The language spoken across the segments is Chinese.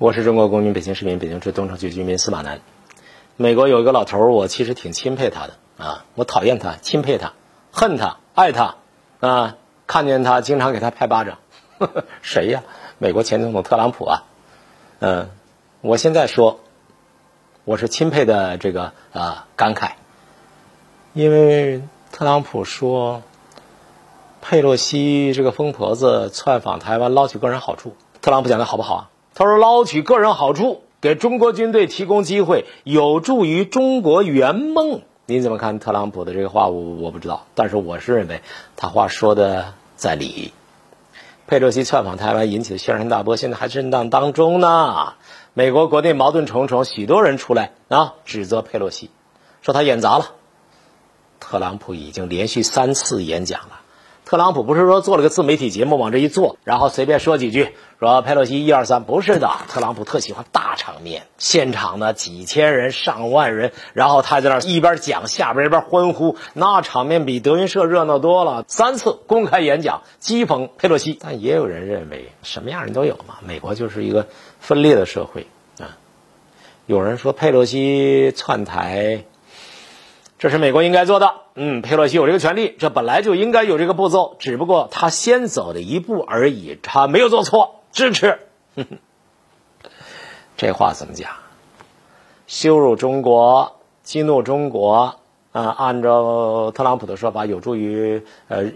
我是中国公民，北京市民，北京市东城区居民司马南。美国有一个老头，我其实挺钦佩他的啊，我讨厌他，钦佩他，恨他，爱他啊，看见他经常给他拍巴掌。呵呵，谁呀？美国前总统特朗普啊。我现在说，我是钦佩的这个感慨，因为特朗普说佩洛西这个疯婆子窜访台湾捞取个人好处，特朗普讲的好不好啊？他说捞取个人好处，给中国军队提供机会，有助于中国圆梦。您怎么看特朗普的这个话？我不知道，但是我是认为他话说的在理。佩洛西窜访台湾引起的轩然大波，现在还震荡当中呢。美国国内矛盾重重，许多人出来啊指责佩洛西，说他演砸了。特朗普已经连续3次演讲了。特朗普不是说做了个自媒体节目往这一坐，然后随便说几句，说佩洛西1、2、3，不是的。特朗普特喜欢大场面，现场呢几千人、上万人，然后他在那一边讲，下边一边欢呼，那场面比德云社热闹多了。3次公开演讲讥讽佩洛西，但也有人认为什么样人都有嘛，美国就是一个分裂的社会啊。有人说佩洛西窜台，这是美国应该做的，佩洛西有这个权利，这本来就应该有这个步骤，只不过他先走了一步而已，他没有做错，支持。呵呵，这话怎么讲？羞辱中国，激怒中国，按照特朗普的说法，有助于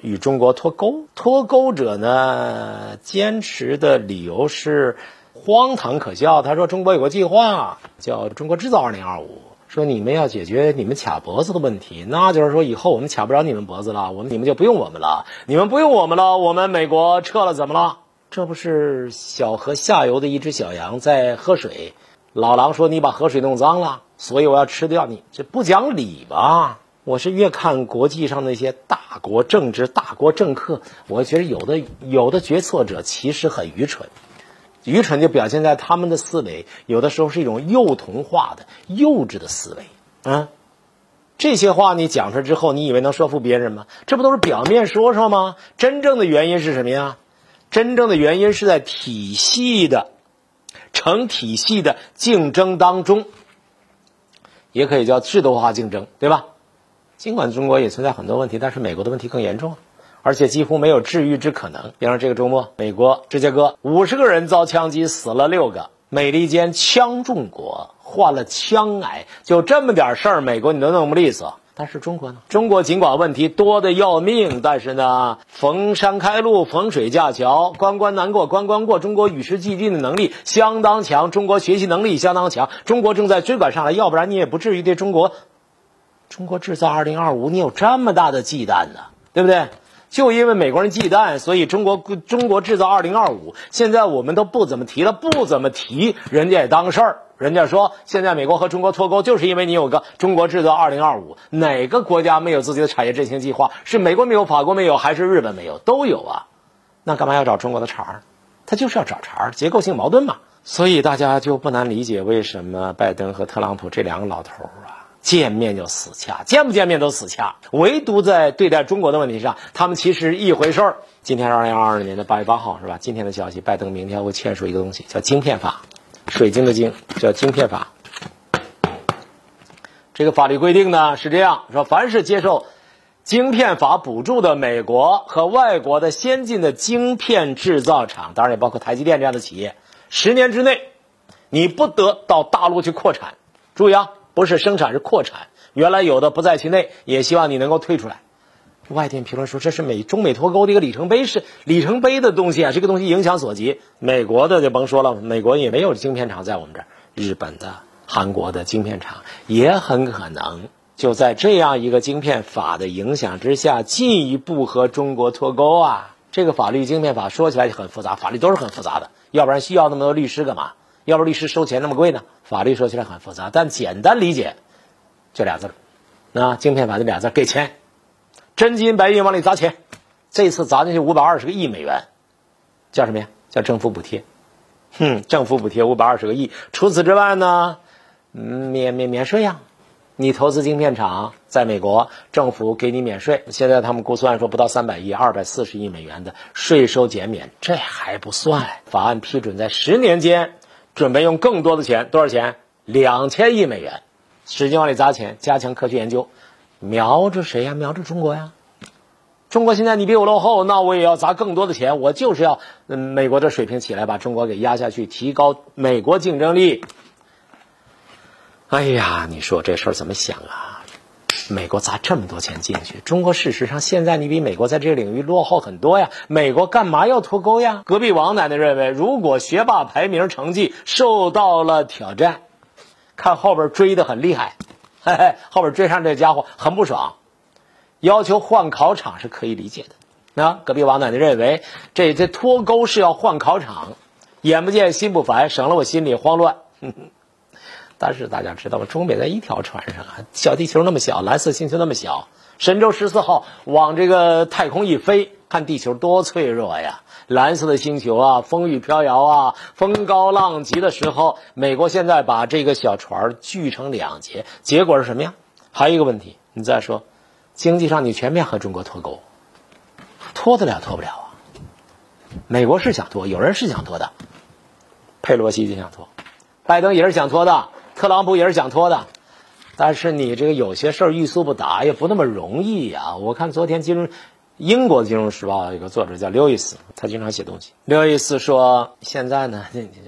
与中国脱钩。脱钩者呢，坚持的理由是荒唐可笑。他说中国有个计划叫中国制造2025。说你们要解决你们卡脖子的问题，那就是说以后我们卡不着你们脖子了，你们就不用我们了，你们不用我们了，我们美国撤了怎么了？这不是小河下游的一只小羊在喝水，老狼说你把河水弄脏了，所以我要吃掉你，这不讲理吧？我是越看国际上那些大国政治、大国政客，我觉得有的决策者其实很愚蠢。愚蠢就表现在他们的思维有的时候是一种幼童化的幼稚的思维啊！这些话你讲出来之后，你以为能说服别人吗？这不都是表面说说吗？真正的原因是什么呀？真正的原因是在体系的成体系的竞争当中，也可以叫制度化竞争，对吧？尽管中国也存在很多问题，但是美国的问题更严重，而且几乎没有治愈之可能。比方说这个周末，美国芝加哥50个人遭枪击，死了6个。美利坚枪中国，患了枪癌，就这么点事儿，美国你都弄不利索。但是中国呢？中国尽管问题多得要命，但是呢，逢山开路，逢水架桥，关关难过关关过。中国与时俱进的能力相当强，中国学习能力相当强，中国正在追赶上来，要不然你也不至于对中国制造2025你有这么大的忌惮呢，对不对？就因为美国人忌惮，所以中国制造2025，现在我们都不怎么提了，不怎么提，人家也当事儿。人家说现在美国和中国脱钩，就是因为你有个中国制造2025。哪个国家没有自己的产业振兴计划？是美国没有，法国没有，还是日本没有？都有啊。那干嘛要找中国的茬儿？他就是要找茬儿，结构性矛盾嘛。所以大家就不难理解为什么拜登和特朗普这两个老头啊，见面就死掐，见不见面都死掐，唯独在对待中国的问题上，他们其实一回事儿。今天是2022年8月8号，是吧？今天的消息，拜登明天会签署一个东西，叫晶片法，水晶的晶，叫晶片法。这个法律规定呢是这样说：凡是接受晶片法补助的美国和外国的先进的晶片制造厂，当然也包括台积电这样的企业，10年之内，你不得到大陆去扩产。注意啊！不是生产，是扩产。原来有的不在其内，也希望你能够退出来。外电评论说，这是中美脱钩的一个里程碑的东西啊！这个东西影响所及，美国的就甭说了，美国也没有晶片厂在我们这儿，日本的、韩国的晶片厂也很可能就在这样一个晶片法的影响之下，进一步和中国脱钩啊！这个法律晶片法说起来就很复杂，法律都是很复杂的，要不然需要那么多律师干嘛？要不律师收钱那么贵呢？法律说起来很复杂，但简单理解就俩字儿，那晶片法就俩字儿，给钱，真金白银往里砸钱。这次砸进去520个亿美元，叫什么呀？叫政府补贴。政府补贴520个亿。除此之外呢，免税呀。你投资晶片厂在美国，政府给你免税。现在他们估算说不到300亿，240亿美元的税收减免，这还不算。法案批准在10年间。准备用更多的钱，多少钱？2000亿美元，使劲往里砸钱，加强科学研究。瞄着谁呀？瞄着中国呀！中国现在你比我落后，那我也要砸更多的钱，我就是要美国的水平起来，把中国给压下去，提高美国竞争力。哎呀，你说这事儿怎么想啊？美国砸这么多钱进去，中国事实上现在你比美国在这个领域落后很多呀。美国干嘛要脱钩呀？隔壁王奶奶认为，如果学霸排名成绩受到了挑战，看后边追得很厉害，嘿嘿，后边追上这家伙很不爽。要求换考场是可以理解的。那隔壁王奶奶认为，这脱钩是要换考场，眼不见心不烦，省了我心里慌乱。呵呵，但是大家知道吗？中美在一条船上啊，小地球那么小，蓝色星球那么小，神舟14号往这个太空一飞，看地球多脆弱呀！蓝色的星球啊，风雨飘摇啊，风高浪急的时候，美国现在把这个小船锯成两截，结果是什么呀？还有一个问题，你再说。经济上你全面和中国脱钩，脱得了脱不了啊？美国是想脱，有人是想脱的，佩洛西就想脱，拜登也是想脱的，特朗普也是想脱的，但是你这个有些事儿欲速不达，也不那么容易啊。我看昨天英国金融时报有个作者叫刘易斯，他经常写东西。刘易斯说，现在呢，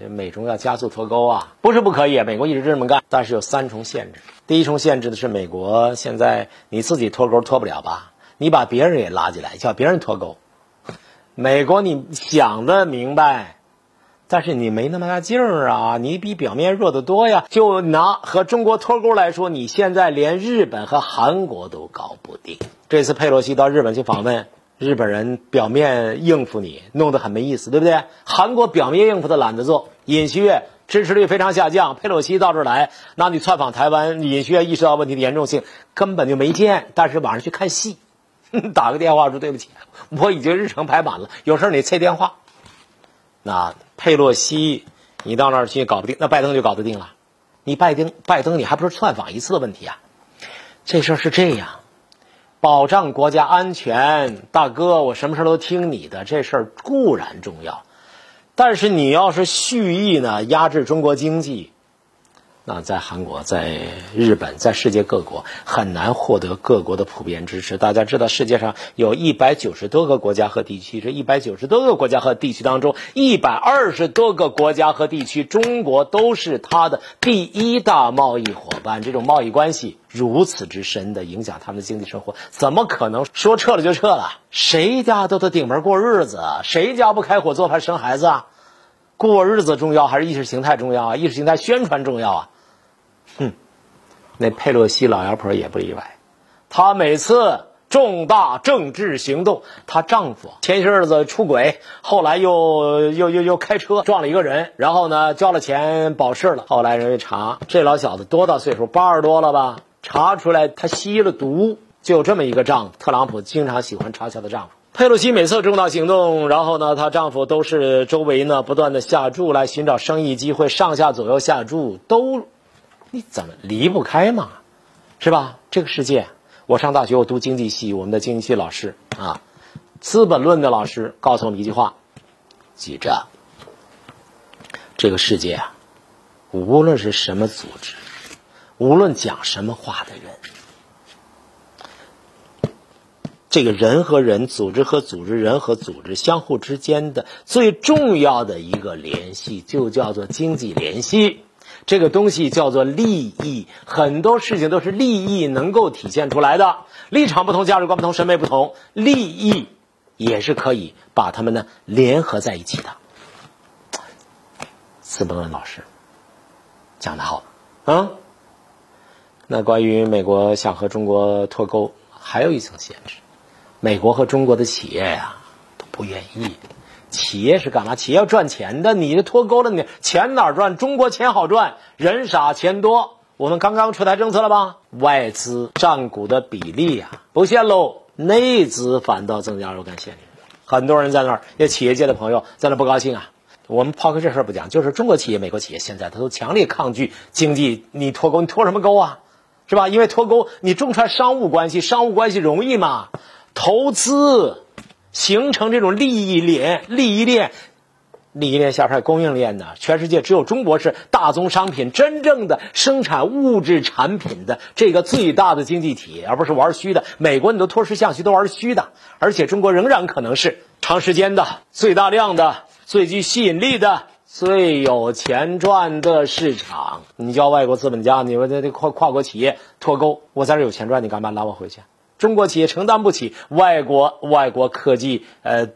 美中要加速脱钩啊，不是不可以，美国一直这么干，但是有3重限制。第1重限制的是，美国现在你自己脱钩脱不了吧，你把别人也拉进来，叫别人脱钩。美国你想得明白，但是你没那么大劲儿啊，你比表面弱得多呀。就拿和中国脱钩来说，你现在连日本和韩国都搞不定。这次佩洛西到日本去访问，日本人表面应付你，弄得很没意思，对不对？韩国表面应付的懒得做，尹锡悦支持率非常下降，佩洛西到这儿来，那你窜访台湾，尹锡悦意识到问题的严重性，根本就没见，但是晚上去看戏，打个电话说对不起，我已经日程排满了，有事你催电话。那佩洛西你到那儿去搞不定，那拜登就搞得定了。你拜登你还不是窜访一次的问题啊？这事儿是这样。保障国家安全，大哥，我什么事都听你的，这事儿固然重要，但是你要是蓄意呢压制中国经济，那在韩国、在日本、在世界各国很难获得各国的普遍支持。大家知道，世界上有190多个国家和地区，这190多个国家和地区当中，120多个国家和地区，中国都是它的第1大贸易伙伴。这种贸易关系如此之深的影响他们的经济生活，怎么可能说撤了就撤了？谁家都顶门过日子，谁家不开火做饭生孩子啊？过日子重要还是意识形态重要啊？意识形态宣传重要啊？那佩洛西老妖婆也不例外，她每次重大政治行动，她丈夫前些日子出轨，后来又开车撞了一个人，然后呢交了钱保释了，后来人家查这老小子多大岁数，80多了吧，查出来他吸了毒，就有这么一个丈夫。特朗普经常喜欢查他的丈夫。佩洛西每次重大行动，然后呢她丈夫都是周围呢不断的下注来寻找生意机会，上下左右下注都你怎么离不开嘛，是吧？这个世界，我上大学我读经济系，我们的经济系老师啊，《资本论》的老师告诉我们一句话，记着，这个世界啊，无论是什么组织，无论讲什么话的人，这个人和人、组织和组织、人和组织相互之间的最重要的一个联系，就叫做经济联系。这个东西叫做利益，很多事情都是利益能够体现出来的。立场不同，价值观不同，审美不同，利益也是可以把它们呢联合在一起的。斯伯恩老师讲得好啊。那关于美国想和中国脱钩，还有一层限制，美国和中国的企业呀都不愿意。企业是干嘛？企业要赚钱的，你这脱钩了，你钱哪儿赚？中国钱好赚，人傻钱多。我们刚刚出台政策了吧？外资占股的比例啊不限喽，内资反倒增加若干限制。很多人在那儿，也企业界的朋友在那不高兴啊。我们抛开这事儿不讲，就是中国企业、美国企业现在他都强烈抗拒经济你脱钩，你脱什么钩啊？是吧？因为脱钩你重创商务关系，商务关系容易嘛？投资。形成这种利益链，利益链下派供应链呢，全世界只有中国是大宗商品真正的生产物质产品的这个最大的经济体，而不是玩虚的。美国你都脱实向虚，都玩虚的，而且中国仍然可能是长时间的最大量的最具吸引力的最有钱赚的市场。你叫外国资本家，你说这跨国企业脱钩，我在这有钱赚，你干嘛拉我回去？中国企业承担不起外国科技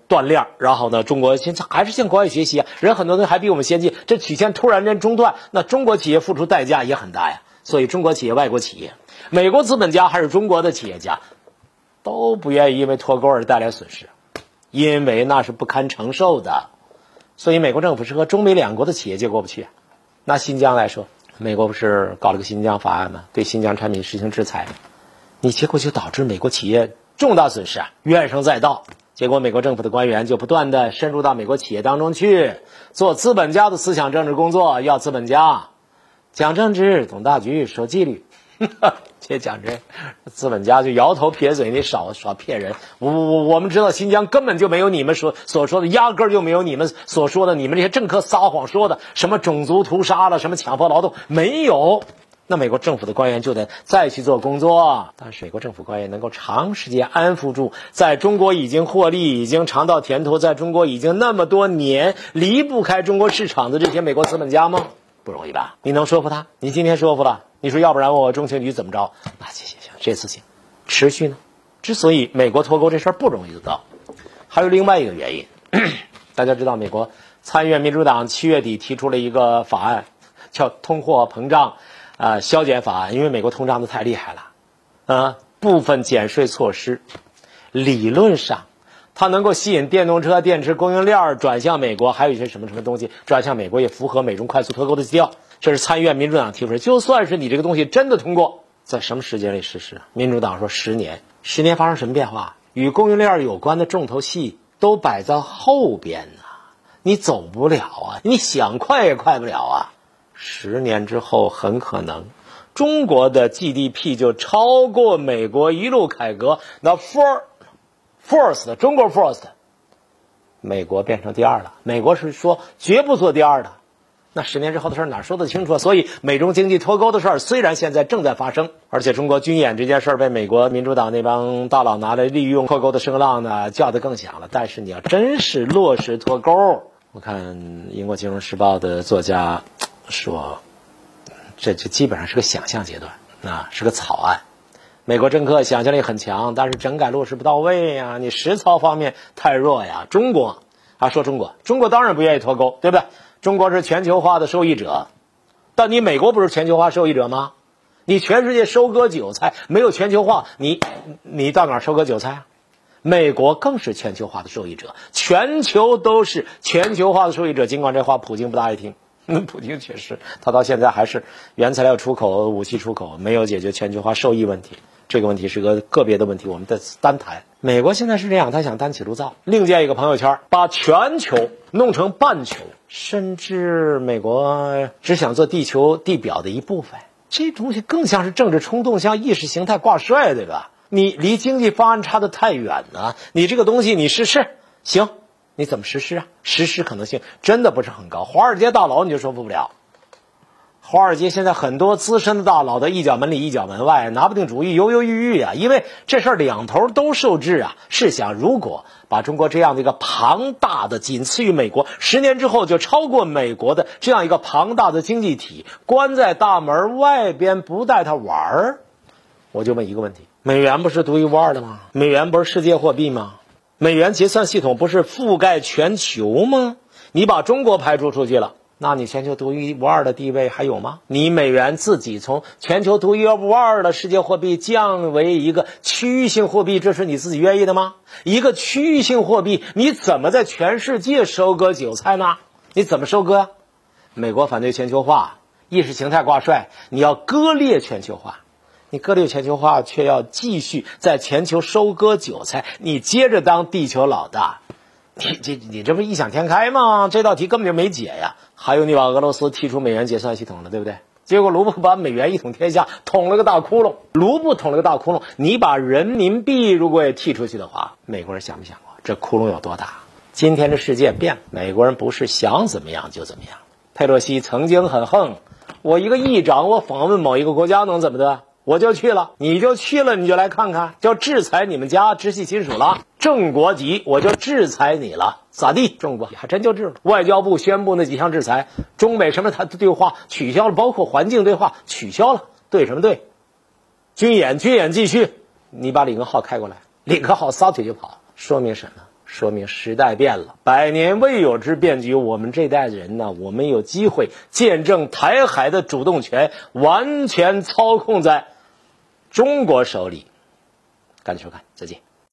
断链，然后呢，中国现在还是向国外学习啊，人很多人还比我们先进，这曲线突然间中断，那中国企业付出代价也很大呀。所以中国企业、外国企业、美国资本家还是中国的企业家，都不愿意因为脱钩而带来损失，因为那是不堪承受的。所以美国政府是和中美两国的企业界过不去。拿新疆来说，美国不是搞了个新疆法案吗？对新疆产品实行制裁，你结果就导致美国企业重大损失啊，怨声载道。结果美国政府的官员就不断的深入到美国企业当中去，做资本家的思想政治工作，要资本家讲政治、懂大局、守纪律。这讲真，资本家就摇头撇嘴，你少骗人。我们知道新疆根本就没有你们所说的，压根儿就没有你们所说的，你们这些政客撒谎说的什么种族屠杀了，什么强迫劳动，没有。那美国政府的官员就得再去做工作，但是美国政府官员能够长时间安抚住在中国已经获利、已经尝到甜头、在中国已经那么多年离不开中国市场的这些美国资本家吗？不容易吧？你能说服他？你今天说服了，你说要不然我中情局怎么着？那行，这次行，持续呢？之所以美国脱钩这事儿不容易得到，还有另外一个原因。大家知道，美国参议院民主党7月底提出了一个法案，叫通货膨胀削减法案，因为美国通胀的太厉害了，部分减税措施，理论上它能够吸引电动车、电池供应链转向美国，还有一些什么东西转向美国，也符合美中快速脱钩的基调。这是参议院民主党提出来，就算是你这个东西真的通过，在什么时间里实施？民主党说10年，10年发生什么变化？与供应链有关的重头戏都摆在后边呢，你走不了啊，你想快也快不了啊。10年之后，很可能中国的 GDP 就超过美国，一路改革。那 first 中国 first， 美国变成第二了。美国是说绝不做第二的。那10年之后的事哪说得清楚啊？所以美中经济脱钩的事虽然现在正在发生，而且中国军演这件事被美国民主党那帮大佬拿来利用脱钩的声浪呢，叫得更响了。但是你要真是落实脱钩，我看英国金融时报的作家说，这基本上是个想象阶段啊，是个草案。美国政客想象力很强，但是整改落实不到位呀，你实操方面太弱呀。中国当然不愿意脱钩，对不对？中国是全球化的受益者，但你美国不是全球化受益者吗？你全世界收割韭菜，没有全球化，你到哪收割韭菜啊？美国更是全球化的受益者，全球都是全球化的受益者。尽管这话普京不大爱听。普京确实，他到现在还是原材料出口、武器出口，没有解决全球化受益问题。这个问题是个个别的问题，我们再单谈。美国现在是这样，他想单起炉灶，另建一个朋友圈，把全球弄成半球，甚至美国只想做地球地表的一部分。这东西更像是政治冲动，像意识形态挂帅，对吧？你离经济方案差得太远了，你这个东西你试试行。你怎么实施啊？实施可能性真的不是很高。华尔街大佬你就说服不了。华尔街现在很多资深的大佬的一脚门里一脚门外，拿不定主意，犹犹豫豫啊。因为这事儿两头都受制啊。试想，如果把中国这样的一个庞大的、仅次于美国、10年之后就超过美国的这样一个庞大的经济体关在大门外边不带他玩儿，我就问一个问题：美元不是独一无二的吗？美元不是世界货币吗？美元结算系统不是覆盖全球吗？你把中国排除出去了，那你全球独一无二的地位还有吗？你美元自己从全球独一无二的世界货币降为一个区域性货币，这是你自己愿意的吗？一个区域性货币，你怎么在全世界收割韭菜呢？你怎么收割？美国反对全球化，意识形态挂帅，你要割裂全球化。你割裂全球化，却要继续在全球收割韭菜，你接着当地球老大，你这不是异想天开吗？这道题根本就没解呀。还有，你把俄罗斯踢出美元结算系统了，对不对？结果卢布把美元一统天下，捅了个大窟窿。卢布捅了个大窟窿，你把人民币如果也踢出去的话，美国人想没想过这窟窿有多大？今天的世界变了，美国人不是想怎么样就怎么样。佩洛西曾经很横，我一个议长，我访问某一个国家能怎么的？我就去了，你就去了，你就来看看，就制裁你们家直系亲属了，正国籍我就制裁你了，咋地？中国还真就治了。外交部宣布那几项制裁，中美什么谈对话取消了，包括环境对话取消了，对什么对？军演继续。你把李根浩开过来，李根浩撒腿就跑，说明什么？说明时代变了，百年未有之变局。我们这代人呢，我们有机会见证台海的主动权完全操控在中国手里。感谢收看，再见。